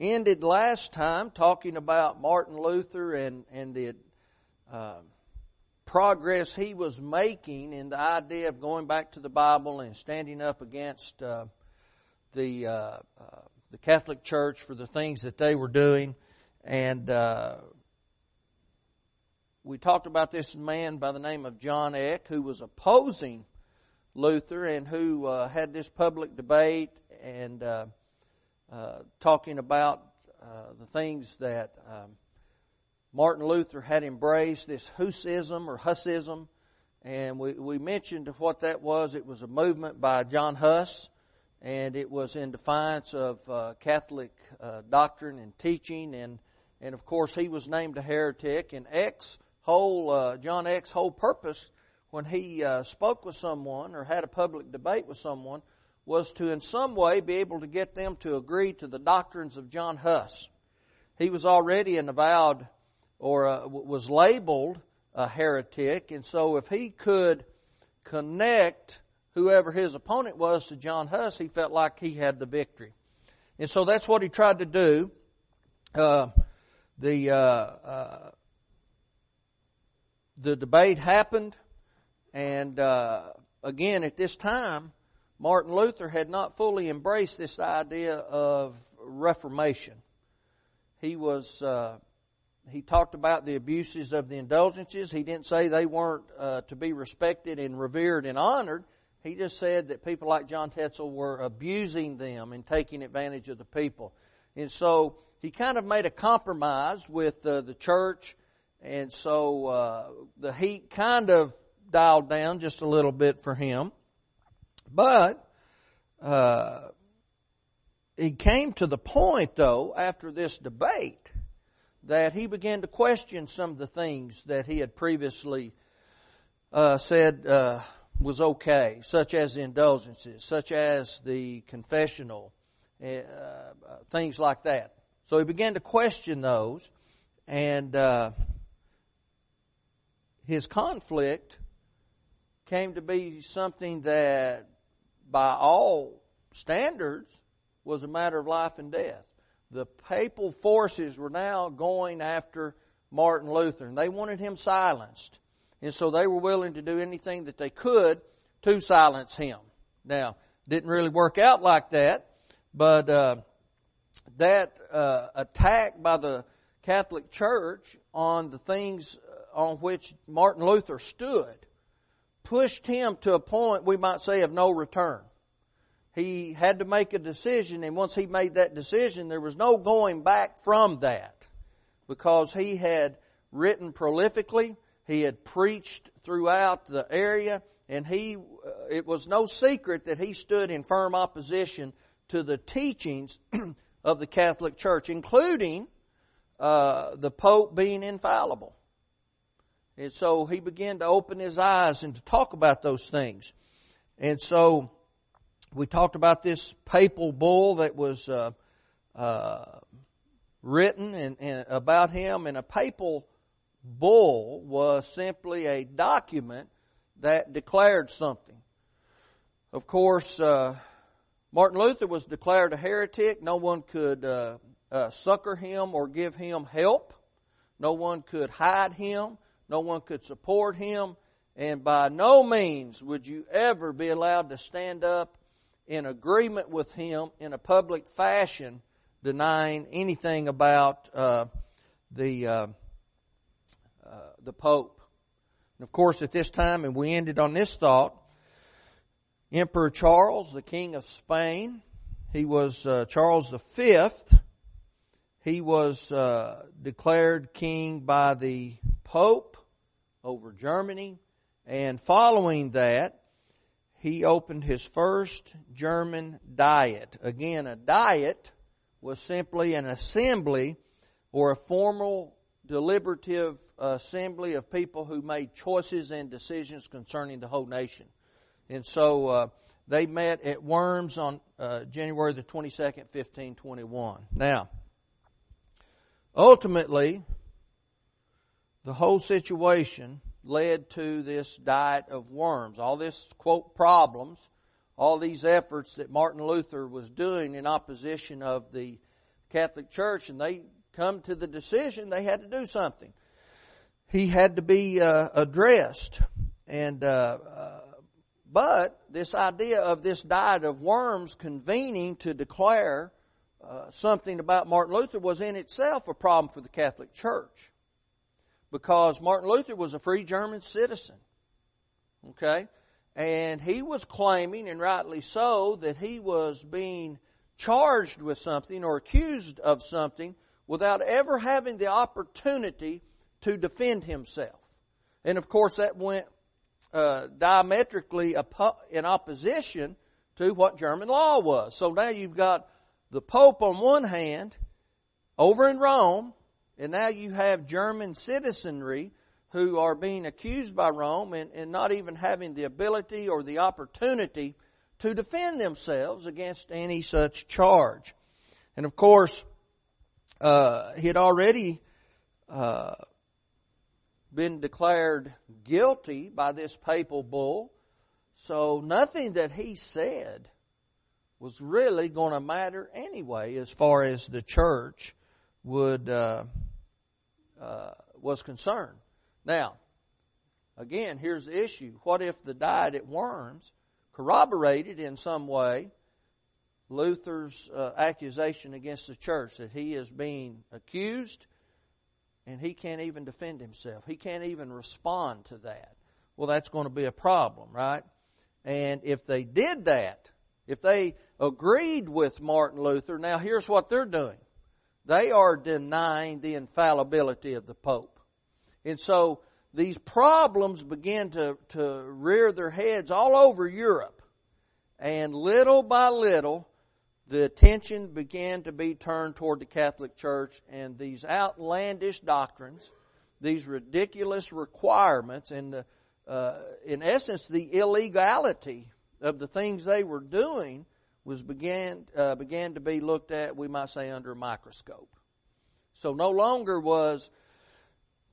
ended last time talking about Martin Luther and the progress he was making in the idea of going back to the Bible and standing up against the Catholic Church for the things that they were doing. And we talked about this man by the name of John Eck, who was opposing Luther and who had this public debate and talking about the things that Martin Luther had embraced, this Hussism, and we mentioned what that was. It was a movement by John Huss, and it was in defiance of Catholic doctrine and teaching, and of course he was named a heretic. And John Eck's whole purpose when he spoke with someone or had a public debate with someone was to in some way be able to get them to agree to the doctrines of John Huss. He was already an avowed or was labeled a heretic, and so if he could connect whoever his opponent was to John Huss, he felt like he had the victory. And so that's what he tried to do. The debate happened. And again, at this time, Martin Luther had not fully embraced this idea of Reformation. He talked about the abuses of the indulgences. He didn't say they weren't to be respected and revered and honored. He just said that people like John Tetzel were abusing them and taking advantage of the people. And so he kind of made a compromise with the church. And so the heat kind of dialed down just a little bit for him, but he came to the point, though, after this debate, that he began to question some of the things that he had previously said was okay, such as the indulgences, such as the confessional, things like that. So he began to question those, and his conflict came to be something that, by all standards, was a matter of life and death. The papal forces were now going after Martin Luther, and they wanted him silenced. And so they were willing to do anything that they could to silence him. Now, didn't really work out like that, but that attack by the Catholic Church on the things on which Martin Luther stood pushed him to a point, we might say, of no return. He had to make a decision, and once he made that decision, there was no going back from that, because he had written prolifically, he had preached throughout the area, and it was no secret that he stood in firm opposition to the teachings of the Catholic Church, including the Pope being infallible. And so he began to open his eyes and to talk about those things. And so we talked about this papal bull that was written and about him. And a papal bull was simply a document that declared something. Of course, Martin Luther was declared a heretic. No one could succor him or give him help. No one could hide him. No one could support him, and by no means would you ever be allowed to stand up in agreement with him in a public fashion, denying anything about the Pope. And of course, at this time, and we ended on this thought, Emperor Charles, the King of Spain, he was Charles V. He was declared king by the Pope over Germany, and following that, he opened his first German diet. Again, a diet was simply an assembly or a formal deliberative assembly of people who made choices and decisions concerning the whole nation. And so they met at Worms on January the 22nd, 1521. Now, ultimately, the whole situation led to this Diet of Worms. All this, quote, problems, all these efforts that Martin Luther was doing in opposition of the Catholic Church, and they come to the decision they had to do something. He had to be addressed. And but this idea of this Diet of Worms convening to declare something about Martin Luther was in itself a problem for the Catholic Church, because Martin Luther was a free German citizen, okay? And he was claiming, and rightly so, that he was being charged with something or accused of something without ever having the opportunity to defend himself. And of course that went diametrically in opposition to what German law was. So now you've got the Pope on one hand over in Rome, and now you have German citizenry who are being accused by Rome and not even having the ability or the opportunity to defend themselves against any such charge. And of course, he had already been declared guilty by this papal bull, so nothing that he said was really going to matter anyway as far as the church would was concerned. Now, again, here's the issue. What if the Diet at Worms corroborated in some way Luther's accusation against the church, that he is being accused and he can't even defend himself? He can't even respond to that. Well, that's going to be a problem, right? And if they did that, if they agreed with Martin Luther, now here's what they're doing. They are denying the infallibility of the Pope. And so these problems begin to rear their heads all over Europe. And little by little, the attention began to be turned toward the Catholic Church, and these outlandish doctrines, these ridiculous requirements, and in essence, the illegality of the things they were doing was began to be looked at, we might say, under a microscope. So no longer was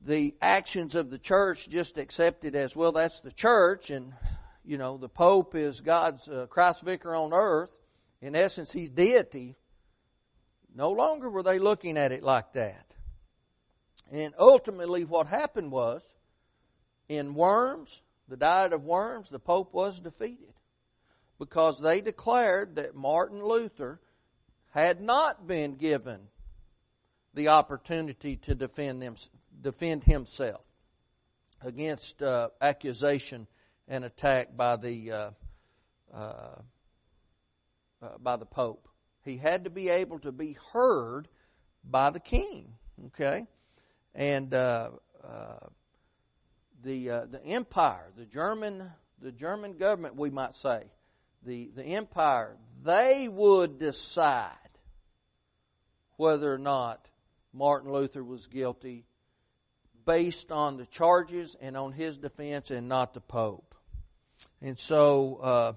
the actions of the church just accepted as, well, that's the church, and, you know, the Pope is God's, Christ's vicar on earth. In essence, he's deity. No longer were they looking at it like that. And ultimately what happened was, in Worms, the Diet of Worms, the Pope was defeated, because they declared that Martin Luther had not been given the opportunity to defend himself against accusation and attack by the Pope. He had to be able to be heard by the king. Okay, and the empire, the German government, we might say, the empire, they would decide whether or not Martin Luther was guilty, based on the charges and on his defense, and not the Pope. And so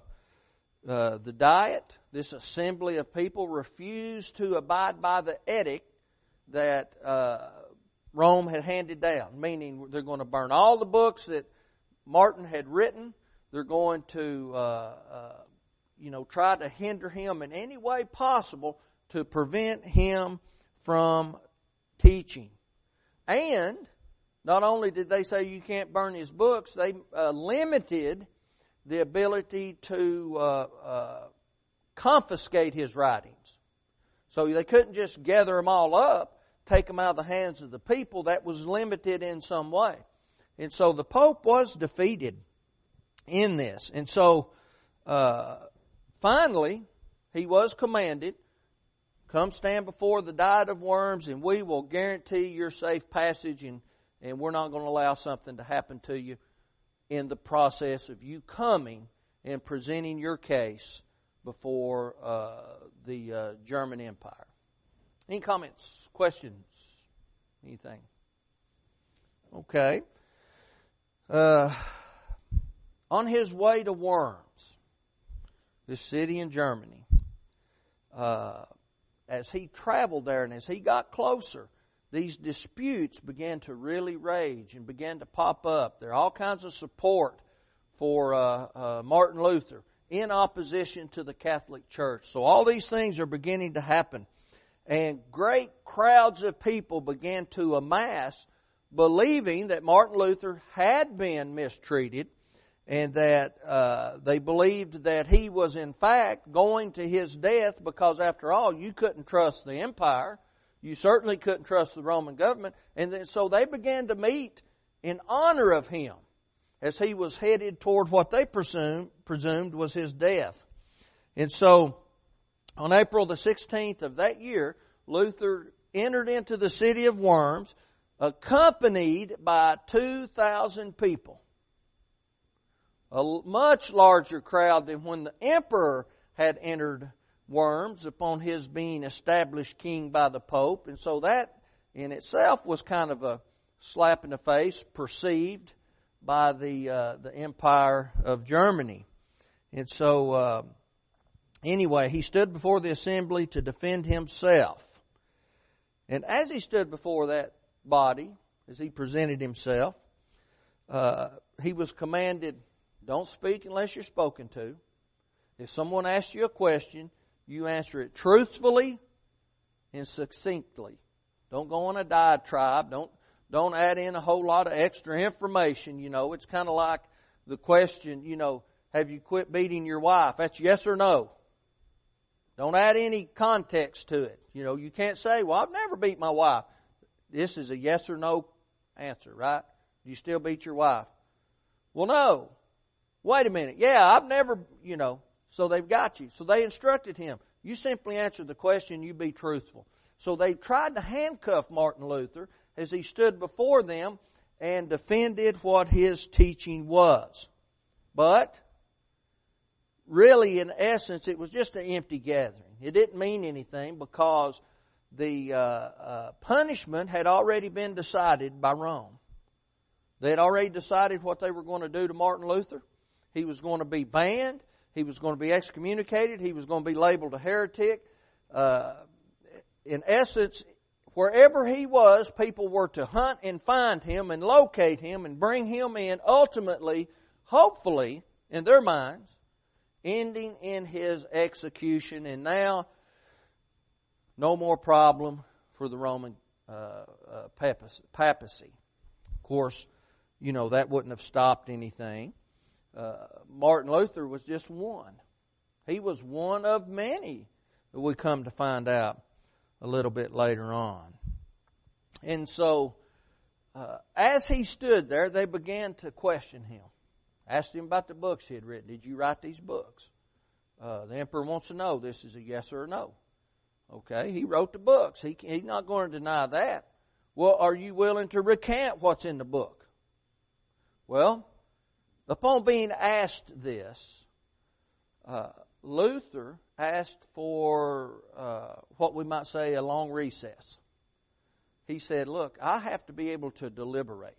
the Diet, this assembly of people, refused to abide by the edict that Rome had handed down, meaning they're going to burn all the books that Martin had written. They're going to try to hinder him in any way possible to prevent him from teaching. And not only did they say you can't burn his books, they limited the ability to confiscate his writings. So they couldn't just gather them all up, take them out of the hands of the people. That was limited in some way. And so the Pope was defeated in this. And so finally, he was commanded, come stand before the Diet of Worms and we will guarantee your safe passage, and we're not going to allow something to happen to you in the process of you coming and presenting your case before the German Empire. Any comments, questions, anything? Okay. On his way to Worms, this city in Germany, as he traveled there and as he got closer, these disputes began to really rage and began to pop up. There are all kinds of support for Martin Luther. in opposition to the Catholic Church. So all these things are beginning to happen. And great crowds of people began to amass, believing that Martin Luther had been mistreated, and that they believed that he was in fact going to his death, because after all, you couldn't trust the empire. You certainly couldn't trust the Roman government. And then, so they began to meet in honor of him as he was headed toward what they presumed was his death. And so on April the 16th of that year, Luther entered into the city of Worms, accompanied by 2,000 people. A much larger crowd than when the emperor had entered Worms upon his being established king by the Pope. And so that in itself was kind of a slap in the face perceived by the Empire of Germany. And so anyway, he stood before the assembly to defend himself. And as he stood before that body, as he presented himself, he was commanded, don't speak unless you're spoken to. If someone asks you a question, you answer it truthfully and succinctly. Don't go on a diatribe. Don't add in a whole lot of extra information. You know, it's kind of like the question, you know, have you quit beating your wife? That's yes or no. Don't add any context to it. You know, you can't say, well, I've never beat my wife. This is a yes or no answer, right? Do you still beat your wife? Well, no. Wait a minute. Yeah, I've never, you know, so they've got you. So they instructed him. You simply answer the question, you be truthful. So they tried to handcuff Martin Luther as he stood before them and defended what his teaching was. But really, in essence, it was just an empty gathering. It didn't mean anything because the punishment had already been decided by Rome. They had already decided what they were going to do to Martin Luther. He was going to be banned. He was going to be excommunicated. He was going to be labeled a heretic. In essence, wherever he was, people were to hunt and find him and locate him and bring him in, ultimately, hopefully, in their minds, ending in his execution. And now, no more problem for the Roman papacy. Of course, you know, that wouldn't have stopped anything. Martin Luther was just one. He was one of many that we come to find out a little bit later on. And so, as he stood there, they began to question him. Asked him about the books he had written. Did you write these books? The emperor wants to know. This is a yes or a no. Okay, he wrote the books. He's not going to deny that. Well, are you willing to recant what's in the book? Well, upon being asked this, Luther asked for what we might say a long recess. He said, look, I have to be able to deliberate.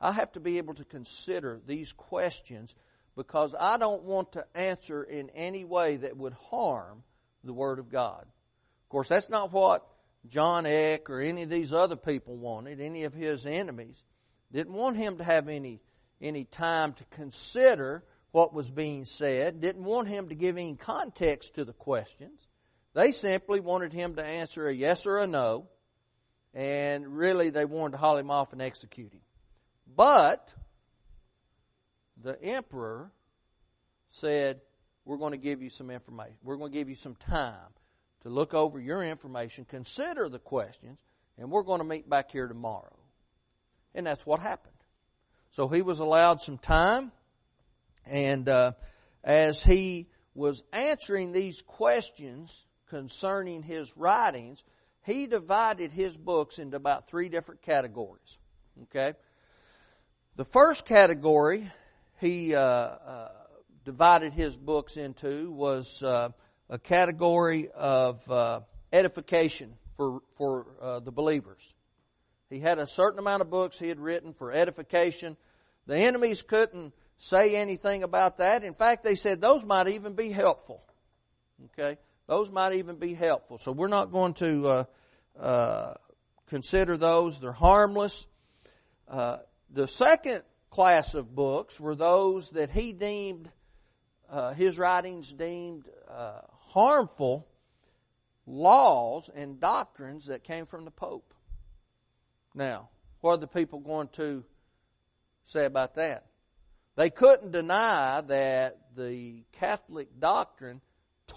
I have to be able to consider these questions because I don't want to answer in any way that would harm the Word of God. Of course, that's not what John Eck or any of these other people wanted, any of his enemies. Didn't want him to have any time to consider what was being said, didn't want him to give any context to the questions. They simply wanted him to answer a yes or a no, and really they wanted to haul him off and execute him. But the emperor said, we're going to give you some information. We're going to give you some time to look over your information, consider the questions, and we're going to meet back here tomorrow. And that's what happened. So he was allowed some time, and as he was answering these questions concerning his writings, he divided his books into about three different categories. Okay, the first category he divided his books into was a category of edification for the believers. He had a certain amount of books he had written for edification. The enemies couldn't say anything about that. In fact, they said those might even be helpful. Okay? Those might even be helpful. So we're not going to consider those. They're harmless. The second class of books were those that he deemed his writings deemed harmful laws and doctrines that came from the Pope. Now, what are the people going to say about that? They couldn't deny that the Catholic doctrine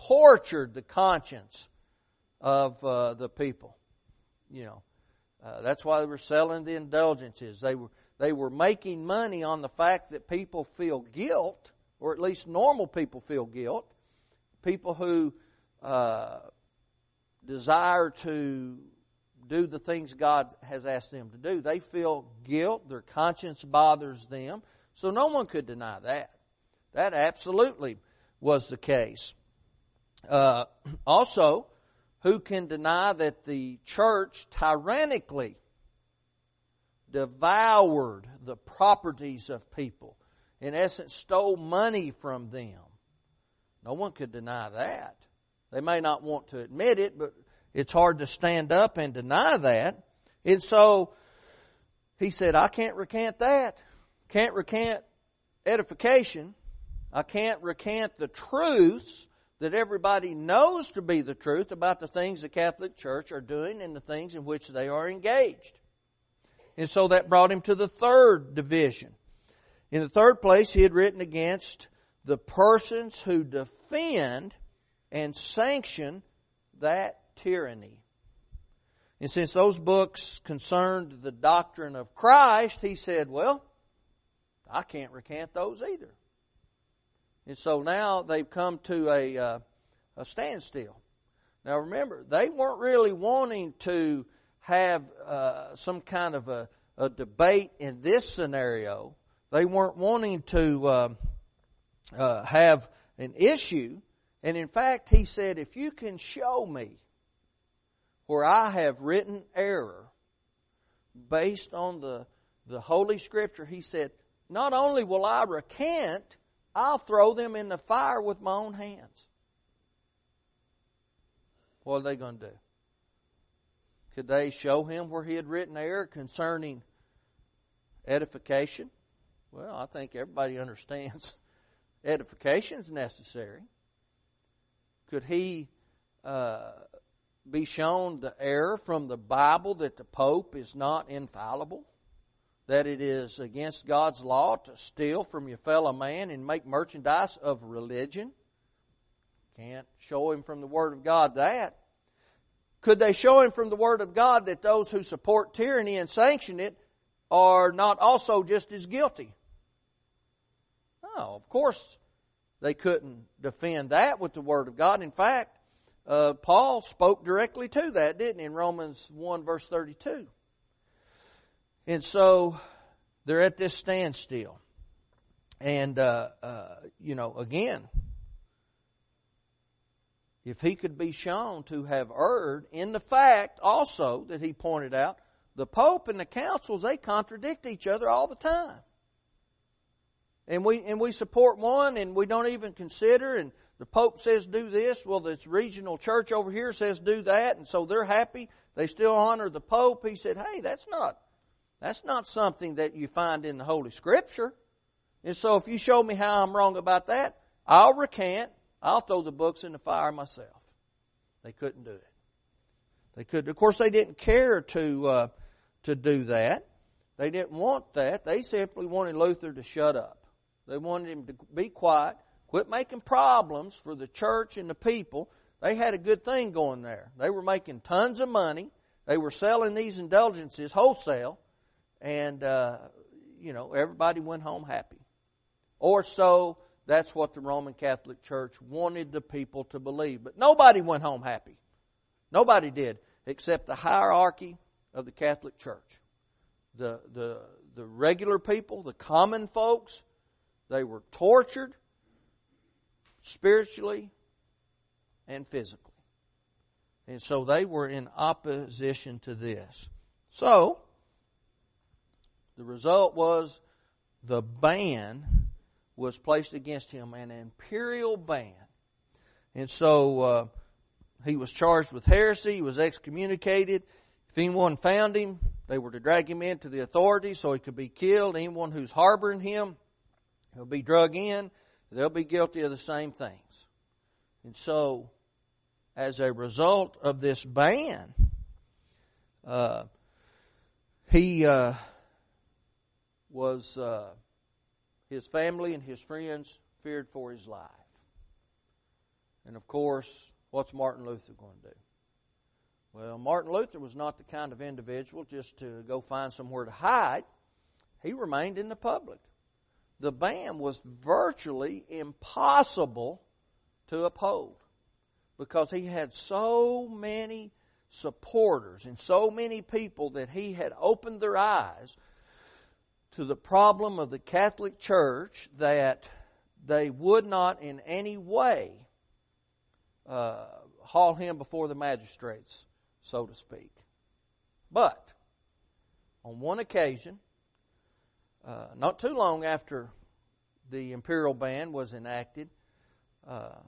tortured the conscience of the people. You know, that's why they were selling the indulgences. They were making money on the fact that people feel guilt, or at least normal people feel guilt. People who desire to do the things God has asked them to do, they feel guilt. Their conscience bothers them. So no one could deny that. That absolutely was the case. Also, who can deny that the church tyrannically devoured the properties of people, in essence stole money from them? No one could deny that. They may not want to admit it, but it's hard to stand up and deny that. And so he said, I can't recant that. Can't recant edification. I can't recant the truths that everybody knows to be the truth about the things the Catholic Church are doing and the things in which they are engaged. And so that brought him to the third division. In the third place, he had written against the persons who defend and sanction that tyranny. And since those books concerned the doctrine of Christ, he said, well, I can't recant those either. And so now they've come to a standstill. Now remember, they weren't really wanting to have some kind of a debate in this scenario. They weren't wanting to have an issue. And in fact, he said, if you can show me where I have written error based on the Holy Scripture, he said, not only will I recant, I'll throw them in the fire with my own hands. What are they going to do? Could they show him where he had written error concerning edification? Well, I think everybody understands edification is necessary. Could he be shown the error from the Bible that the Pope is not infallible? That it is against God's law to steal from your fellow man and make merchandise of religion? Can't show him from the Word of God that. Could they show him from the Word of God that those who support tyranny and sanction it are not also just as guilty? No, of course they couldn't defend that with the Word of God. In fact, Paul spoke directly to that, didn't he, in Romans 1 verse 32. And so they're at this standstill. And, again, if he could be shown to have erred in the fact also that he pointed out, the Pope and the councils, they contradict each other all the time. And we support one and we don't even consider, and the Pope says do this, well, this regional church over here says do that, and so they're happy. They still honor the Pope. He said, hey, that's not something that you find in the Holy Scripture. And so if you show me how I'm wrong about that, I'll recant. I'll throw the books in the fire myself. They couldn't do it. They could, of course, they didn't care to do that. They didn't want that. They simply wanted Luther to shut up. They wanted him to be quiet, quit making problems for the church and the people. They had a good thing going there. They were making tons of money. They were selling these indulgences wholesale, and everybody went home happy. Or so. That's what the Roman Catholic Church wanted the people to believe. But nobody went home happy. Nobody did, except the hierarchy of the Catholic Church. The regular people, the common folks, they were tortured spiritually and physically. And so they were in opposition to this. So, the result was the ban was placed against him, an imperial ban. And so he was charged with heresy. He was excommunicated. If anyone found him, they were to drag him into the authorities so he could be killed. Anyone who's harboring him, he'll be drug in they'll be guilty of the same things. And so, as a result of this ban, his family and his friends feared for his life. And of course, what's Martin Luther going to do? Well, Martin Luther was not the kind of individual just to go find somewhere to hide. He remained in the public. The ban was virtually impossible to uphold because he had so many supporters and so many people that he had opened their eyes to the problem of the Catholic Church that they would not in any way haul him before the magistrates, so to speak. But on one occasion, not too long after the imperial ban was enacted,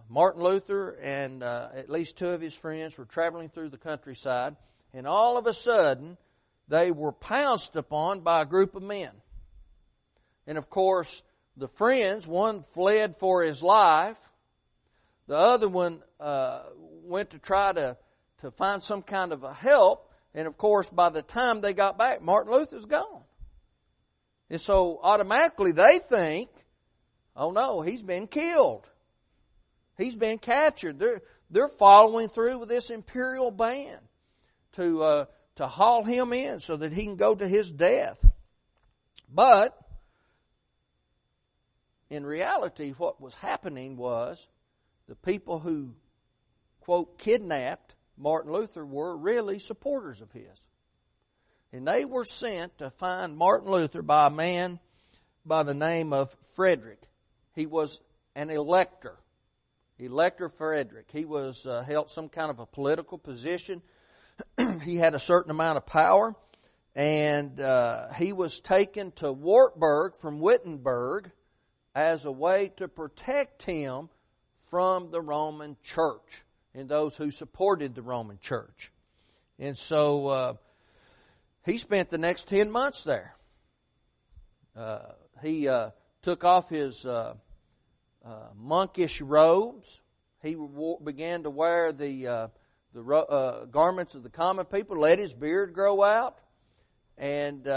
Martin Luther and at least two of his friends were traveling through the countryside, and all of a sudden they were pounced upon by a group of men. And of course, the friends, one fled for his life, the other one went to try to find some kind of a help, and of course, by the time they got back, Martin Luther's gone. And so automatically they think, oh no, he's been killed. He's been captured. They're following through with this imperial ban to haul him in so that he can go to his death. But in reality, what was happening was the people who, quote, kidnapped Martin Luther were really supporters of his. And they were sent to find Martin Luther by a man by the name of Frederick. He was an elector. Elector Frederick. He was held some kind of a political position. He had a certain amount of power. And he was taken to Wartburg from Wittenberg as a way to protect him from the Roman Church and those who supported the Roman Church. And so he spent the next 10 months there. He took off his monkish robes. He began to wear the garments of the common people, let his beard grow out, and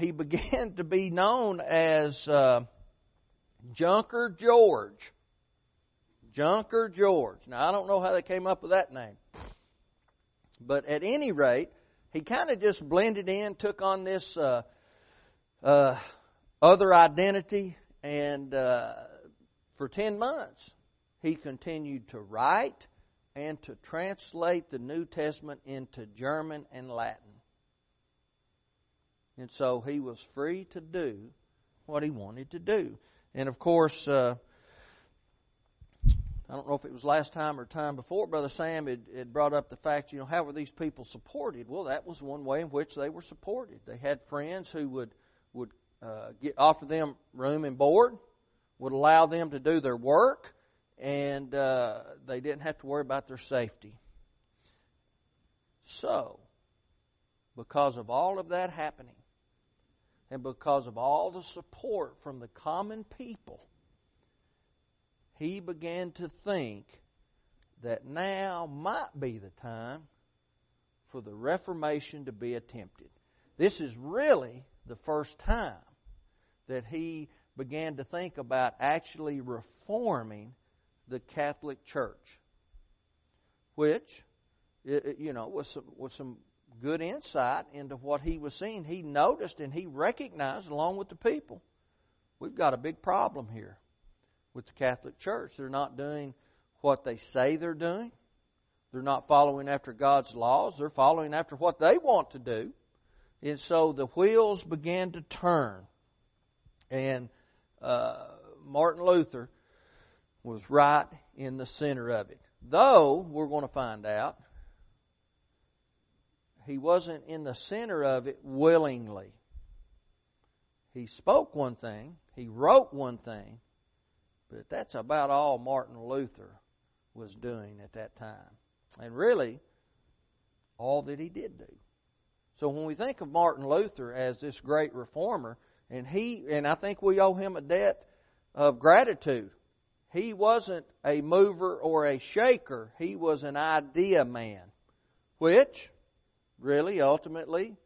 he began to be known as Junker George. Junker George. Now, I don't know how they came up with that name. But at any rate, he kind of just blended in, took on this other identity, and for 10 months, he continued to write and to translate the New Testament into German and Latin. And so he was free to do what he wanted to do. And of course, I don't know if it was last time or time before, Brother Sam had brought up the fact, how were these people supported? Well, that was one way in which they were supported. They had friends who would offer them room and board, would allow them to do their work, and they didn't have to worry about their safety. So, because of all of that happening, and because of all the support from the common people, he began to think that now might be the time for the Reformation to be attempted. This is really the first time that he began to think about actually reforming the Catholic Church, which, was some good insight into what he was seeing. He noticed and he recognized, along with the people, we've got a big problem here with the Catholic Church. They're not doing what they say they're doing. They're not following after God's laws. They're following after what they want to do. And so the wheels began to turn. And Martin Luther was right in the center of it. Though, we're going to find out, he wasn't in the center of it willingly. He spoke one thing, he wrote one thing, but that's about all Martin Luther was doing at that time. And really, all that he did do. So when we think of Martin Luther as this great reformer, and I think we owe him a debt of gratitude he wasn't a mover or a shaker. He was an idea man, which really ultimately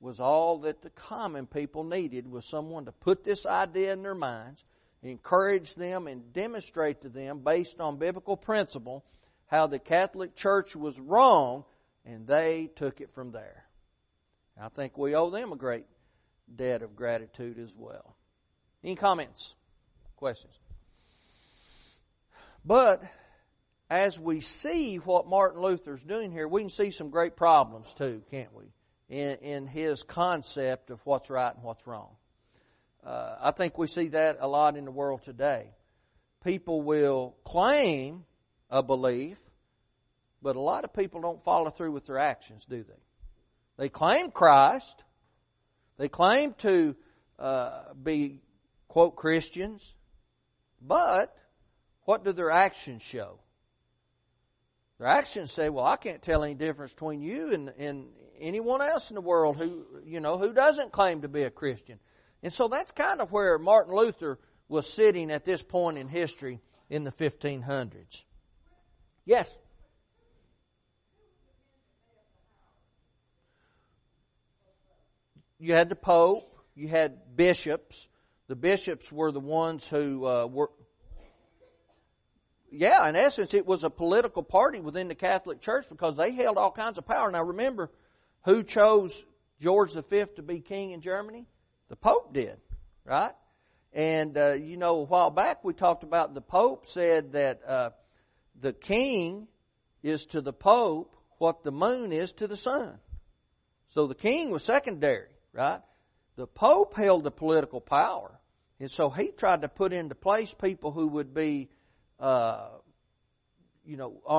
was all that the common people needed, was someone to put this idea in their minds, encourage them, and demonstrate to them based on biblical principle how the Catholic Church was wrong, and they took it from there. I think we owe them a great debt of gratitude as well. Any comments? Questions? But as we see what Martin Luther's doing here, we can see some great problems too, can't we? In his concept of what's right and what's wrong. I think we see that a lot in the world today. People will claim a belief, but a lot of people don't follow through with their actions, do they? They claim Christ. They claim to be, quote, Christians. But what do their actions show? Their actions say, well, I can't tell any difference between you and anyone else in the world who doesn't claim to be a Christian. And so that's kind of where Martin Luther was sitting at this point in history in the 1500s. Yes? You had the Pope. You had bishops. The bishops were the ones who were... Yeah, in essence, it was a political party within the Catholic Church because they held all kinds of power. Now remember, who chose George V to be king in Germany? The Pope did, right? And, a while back we talked about the Pope said that the king is to the Pope what the moon is to the sun. So the king was secondary, right? The Pope held the political power. And so he tried to put into place people who would be, on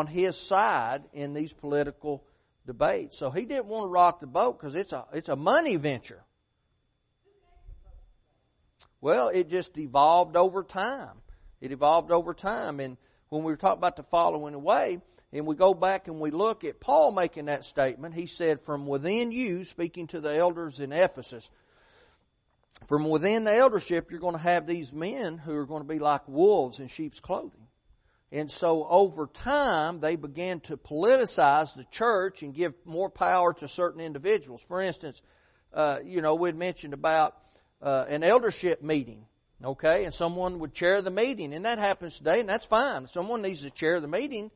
his side in these political debates. So he didn't want to rock the boat because it's a money venture. Well, it just evolved over time. It evolved over time. And when we were talking about the following away, and we go back and we look at Paul making that statement, he said, from within you, speaking to the elders in Ephesus, from within the eldership, you're going to have these men who are going to be like wolves in sheep's clothing. And so over time, they began to politicize the church and give more power to certain individuals. For instance, we had mentioned about an eldership meeting, okay? And someone would chair the meeting, and that happens today, and that's fine. Someone needs to chair the meeting.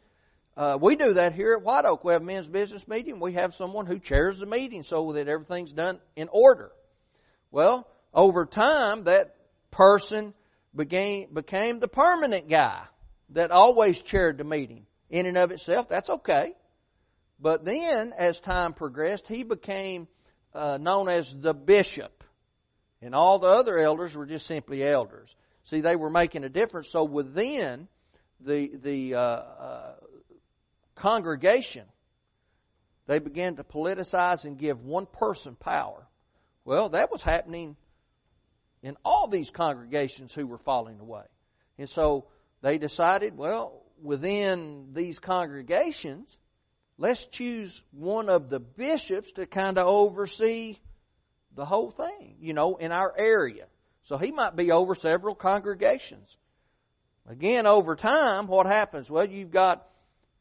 We do that here at White Oak. We have a men's business meeting. We have someone who chairs the meeting so that everything's done in order. Well, over time, that person became the permanent guy that always chaired the meeting. In and of itself, that's okay. But then, as time progressed, he became known as the bishop. And all the other elders were just simply elders. See, they were making a difference. So within the congregation, they began to politicize and give one person power. Well, that was happening in all these congregations who were falling away. And so they decided, well, within these congregations, let's choose one of the bishops to kind of oversee the whole thing, in our area. So he might be over several congregations. Again, over time, what happens? Well, you've got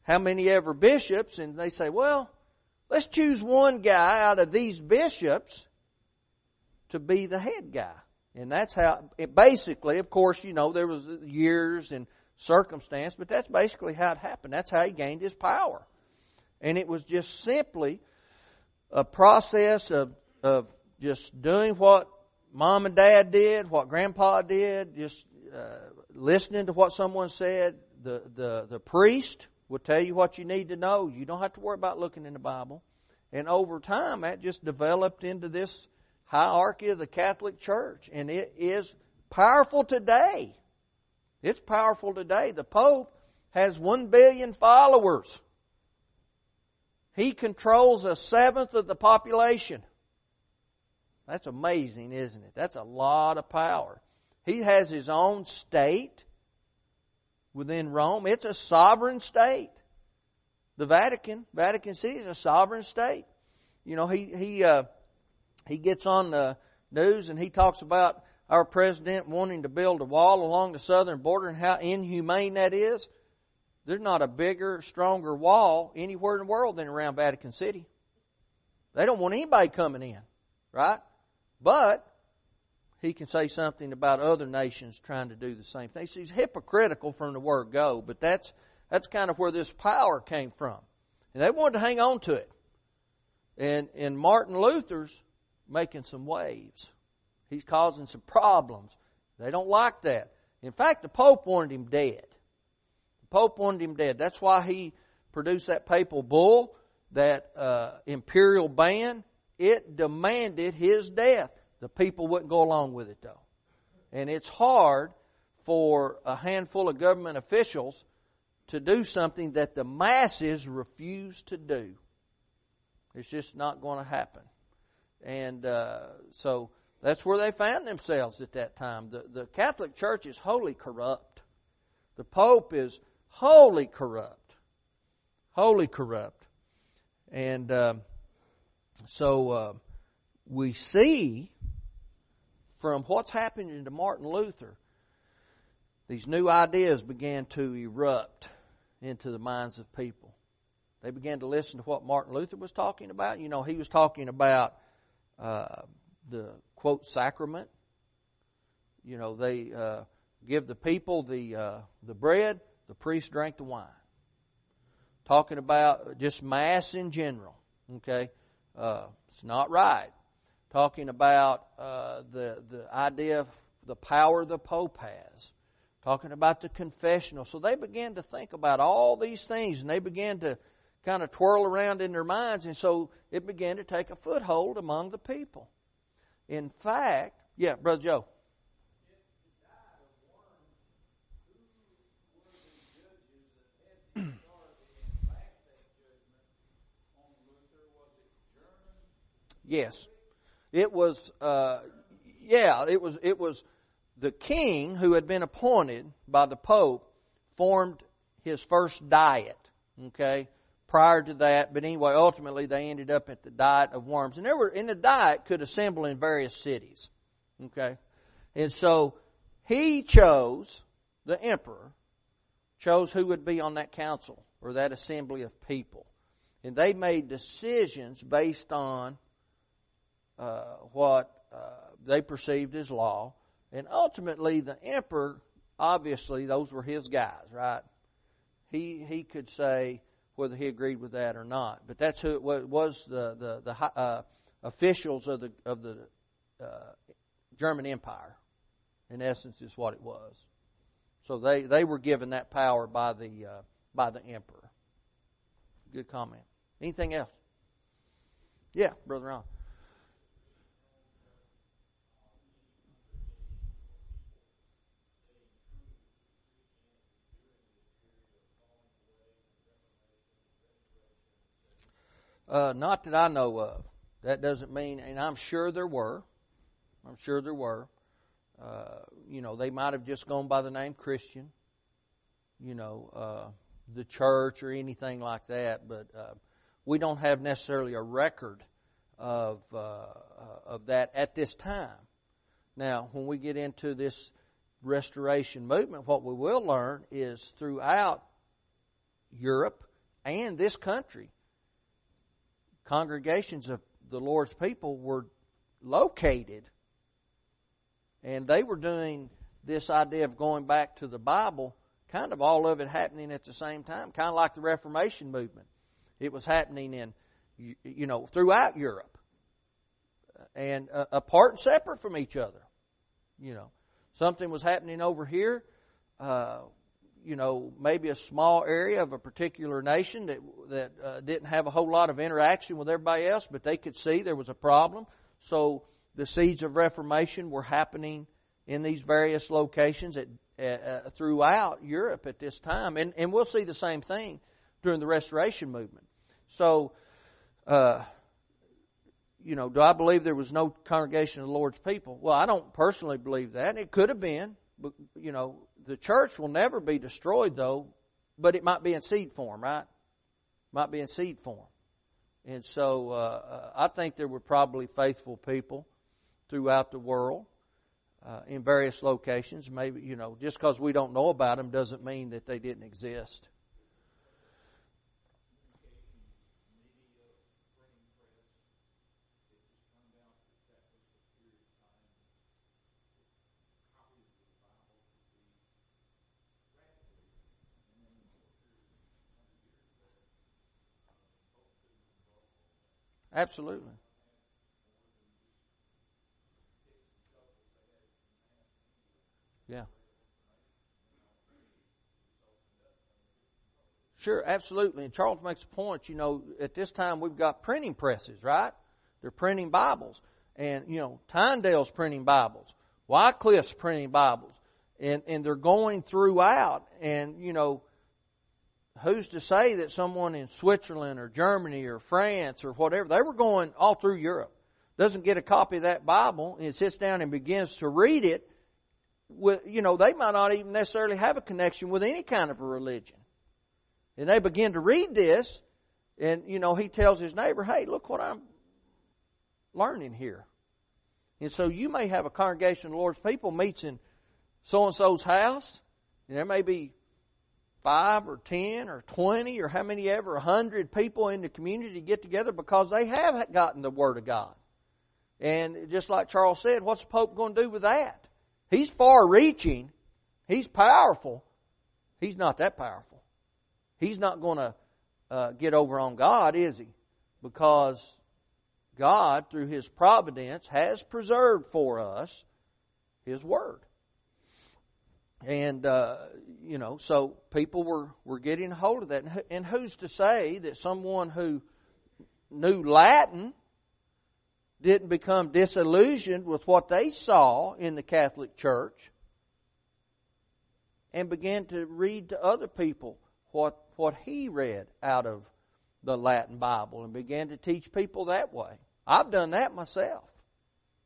how many ever bishops, and they say, well, let's choose one guy out of these bishops to be the head guy. And that's how, basically, of course, there was years and circumstance, but that's basically how it happened. That's how he gained his power. And it was just simply a process of just doing what mom and dad did, what grandpa did, just listening to what someone said. The priest will tell you what you need to know. You don't have to worry about looking in the Bible. And over time, that just developed into this hierarchy of the Catholic Church, and it is powerful today. It's powerful today. The Pope has 1 billion followers. He controls 1/7 of the population. That's amazing, isn't it? That's a lot of power. He has his own state within Rome. It's a sovereign state. The Vatican City is a sovereign state. He gets on the news and he talks about our president wanting to build a wall along the southern border and how inhumane that is. There's not a bigger, stronger wall anywhere in the world than around Vatican City. They don't want anybody coming in, right? But he can say something about other nations trying to do the same thing. So he's hypocritical from the word go, but that's kind of where this power came from. And they wanted to hang on to it. And Martin Luther's making some waves. He's causing some problems. They don't like that. In fact, the Pope wanted him dead. The Pope wanted him dead. That's why he produced that papal bull, that imperial ban. It demanded his death. The people wouldn't go along with it, though. And it's hard for a handful of government officials to do something that the masses refuse to do. It's just not going to happen. And so that's where they found themselves at that time. The Catholic Church is wholly corrupt. The Pope is wholly corrupt. Wholly corrupt. And so we see from what's happening to Martin Luther, these new ideas began to erupt into the minds of people. They began to listen to what Martin Luther was talking about. You know, he was talking about the, quote, sacrament. You know, they give the people the bread, the priest drank the wine. Talking about just Mass in general, okay? It's not right. Talking about the idea of the power the Pope has. Talking about the confessional. So they began to think about all these things, and they began to kind of twirl around in their minds, and so it began to take a foothold among the people. In fact, yeah, Brother Joe. Yes. It was, it was the king who had been appointed by the Pope formed his first diet, okay, prior to that. But anyway, ultimately they ended up at the Diet of Worms. And the diet could assemble in various cities, okay. And so he chose, the emperor, chose who would be on that council or that assembly of people. And they made decisions based on what they perceived as law. And ultimately, the emperor, obviously, those were his guys, right? He could say whether he agreed with that or not. But that's who it was the officials of the German Empire, in essence, is what it was. So they were given that power by the emperor. Good comment. Anything else? Yeah, Brother Ron. Not that I know of. That doesn't mean, and I'm sure there were. You know, they might have just gone by the name Christian, you know, the church or anything like that. But we don't have necessarily a record of that at this time. Now, when we get into this restoration movement, what we will learn is throughout Europe and this country, congregations of the Lord's people were located, and they were doing this idea of going back to the Bible, kind of all of it happening at the same time, kind of like the Reformation movement. It was happening in, you know, throughout Europe, and apart and separate from each other. You know, something was happening over here, you know, maybe a small area of a particular nation that didn't have a whole lot of interaction with everybody else, but they could see there was a problem. So the seeds of Reformation were happening in these various locations throughout Europe at this time. And we'll see the same thing during the Restoration Movement. So, you know, do I believe there was no congregation of the Lord's people? Well, I don't personally believe that. It could have been, but, you know, the church will never be destroyed, though, but it might be in seed form, right? Might be in seed form. And so I think there were probably faithful people throughout the world in various locations. Maybe, you know, just because we don't know about them doesn't mean that they didn't exist. Absolutely. Yeah. Sure, absolutely. And Charles makes a point, you know, at this time we've got printing presses, right? They're printing Bibles. And, you know, Tyndale's printing Bibles. Wycliffe's printing Bibles. And they're going throughout. And, you know, who's to say that someone in Switzerland or Germany or France or whatever, they were going all through Europe, doesn't get a copy of that Bible and sits down and begins to read it, with, you know, they might not even necessarily have a connection with any kind of a religion. And they begin to read this, and, you know, he tells his neighbor, hey, look what I'm learning here. And so you may have a congregation of the Lord's people meets in so-and-so's house, and there may be 5 or 10 or 20 or how many ever, 100 people in the community get together because they have gotten the Word of God. And just like Charles said, what's the Pope going to do with that? He's far-reaching. He's powerful. He's not that powerful. He's not going to get over on God, is he? Because God, through His providence, has preserved for us His Word. And, you know, so people were getting a hold of that. And who's to say that someone who knew Latin didn't become disillusioned with what they saw in the Catholic Church and began to read to other people what he read out of the Latin Bible and began to teach people that way? I've done that myself.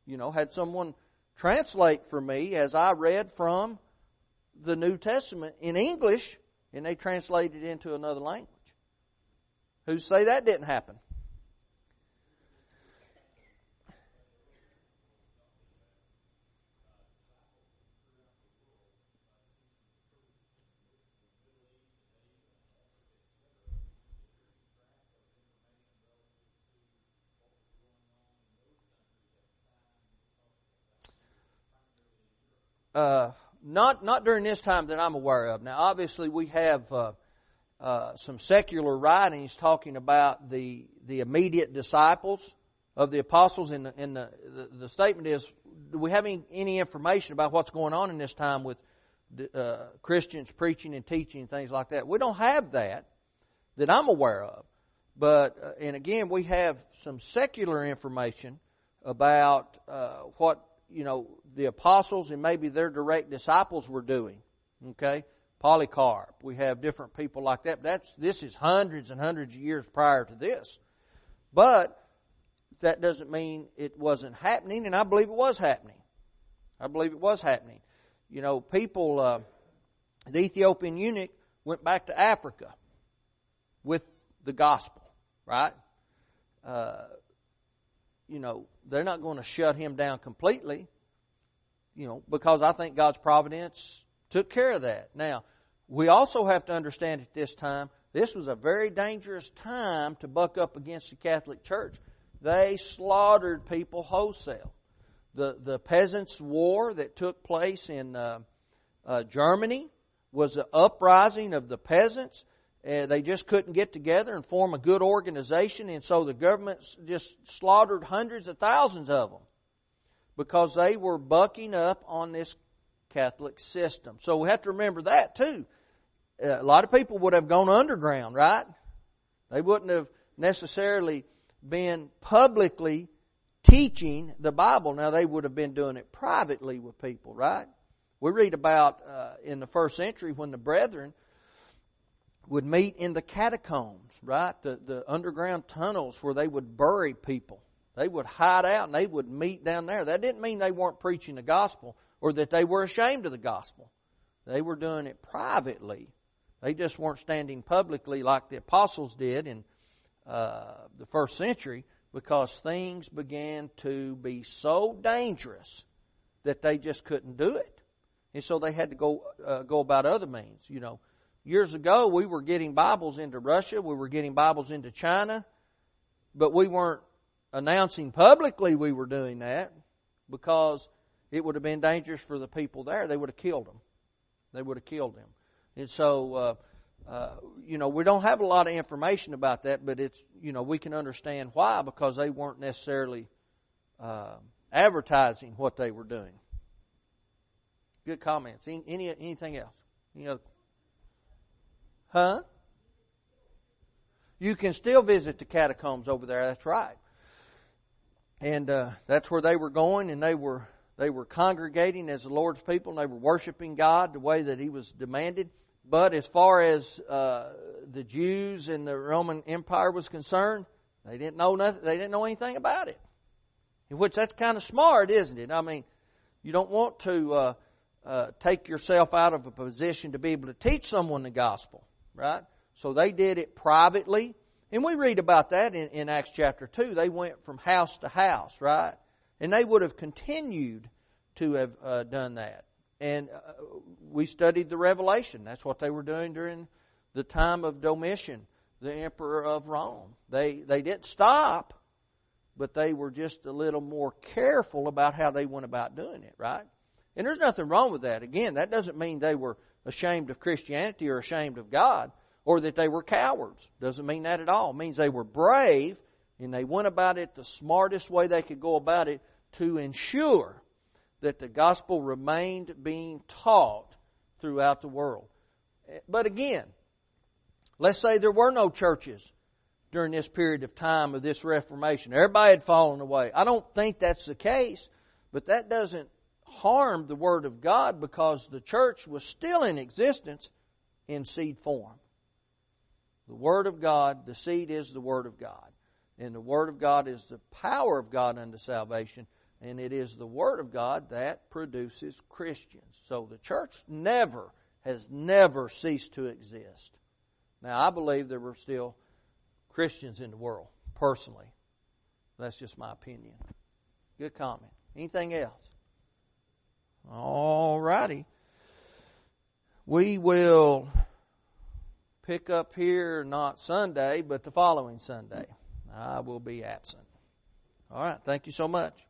You know, had someone translate for me as I read from the New Testament in English, and they translated it into another language. Who say that didn't happen? Not during this time that I'm aware of. Now, obviously, we have some secular writings talking about the immediate disciples of the apostles. And the statement is, do we have any information about what's going on in this time with Christians preaching and teaching and things like that? We don't have that I'm aware of. But, and again, we have some secular information about what, you know, the apostles and maybe their direct disciples were doing. Okay? Polycarp. We have different people like that. This is hundreds and hundreds of years prior to this. But that doesn't mean it wasn't happening, and I believe it was happening. You know, people, the Ethiopian eunuch went back to Africa with the gospel, right? You know, they're not going to shut him down completely, you know, because I think God's providence took care of that. Now, we also have to understand at this time, this was a very dangerous time to buck up against the Catholic Church. They slaughtered people wholesale. The Peasants' War that took place in Germany was an uprising of the peasants. They just couldn't get together and form a good organization, and so the government just slaughtered hundreds of thousands of them because they were bucking up on this Catholic system. So we have to remember that too. A lot of people would have gone underground, right? They wouldn't have necessarily been publicly teaching the Bible. Now, they would have been doing it privately with people, right? We read about in the first century when the brethren would meet in the catacombs, right? The underground tunnels where they would bury people. They would hide out and they would meet down there. That didn't mean they weren't preaching the gospel or that they were ashamed of the gospel. They were doing it privately. They just weren't standing publicly like the apostles did in the first century because things began to be so dangerous that they just couldn't do it. And so they had to go about other means, you know. Years ago, we were getting Bibles into Russia. We were getting Bibles into China. But we weren't announcing publicly we were doing that because it would have been dangerous for the people there. They would have killed them. They would have killed them. And so, you know, we don't have a lot of information about that, but it's, you know, we can understand why, because they weren't necessarily advertising what they were doing. Good comments. Anything else? Any other? Huh? You can still visit the catacombs over there. That's right. And that's where they were going, and they were congregating as the Lord's people, and they were worshiping God the way that He was demanded. But as far as the Jews and the Roman Empire was concerned, they didn't know nothing. They didn't know anything about it. Which that's kind of smart, isn't it? I mean, you don't want to take yourself out of a position to be able to teach someone the gospel, right? So they did it privately. And we read about that in Acts chapter 2. They went from house to house, right? And they would have continued to have done that. And we studied the Revelation. That's what they were doing during the time of Domitian, the emperor of Rome. They didn't stop, but they were just a little more careful about how they went about doing it, right? And there's nothing wrong with that. Again, that doesn't mean they were ashamed of Christianity or ashamed of God or that they were cowards. Doesn't mean that at all. It means they were brave and they went about it the smartest way they could go about it to ensure that the gospel remained being taught throughout the world. But again, let's say there were no churches during this period of time of this Reformation. Everybody had fallen away. I don't think that's the case, but that doesn't harm the Word of God because the church was still in existence in seed form. The Word of God, the seed is the Word of God. And the Word of God is the power of God unto salvation. And it is the Word of God that produces Christians. So the church has never ceased to exist. Now, I believe there were still Christians in the world, personally. That's just my opinion. Good comment. Anything else? All righty. We will pick up here not Sunday, but the following Sunday. I will be absent. All right. Thank you so much.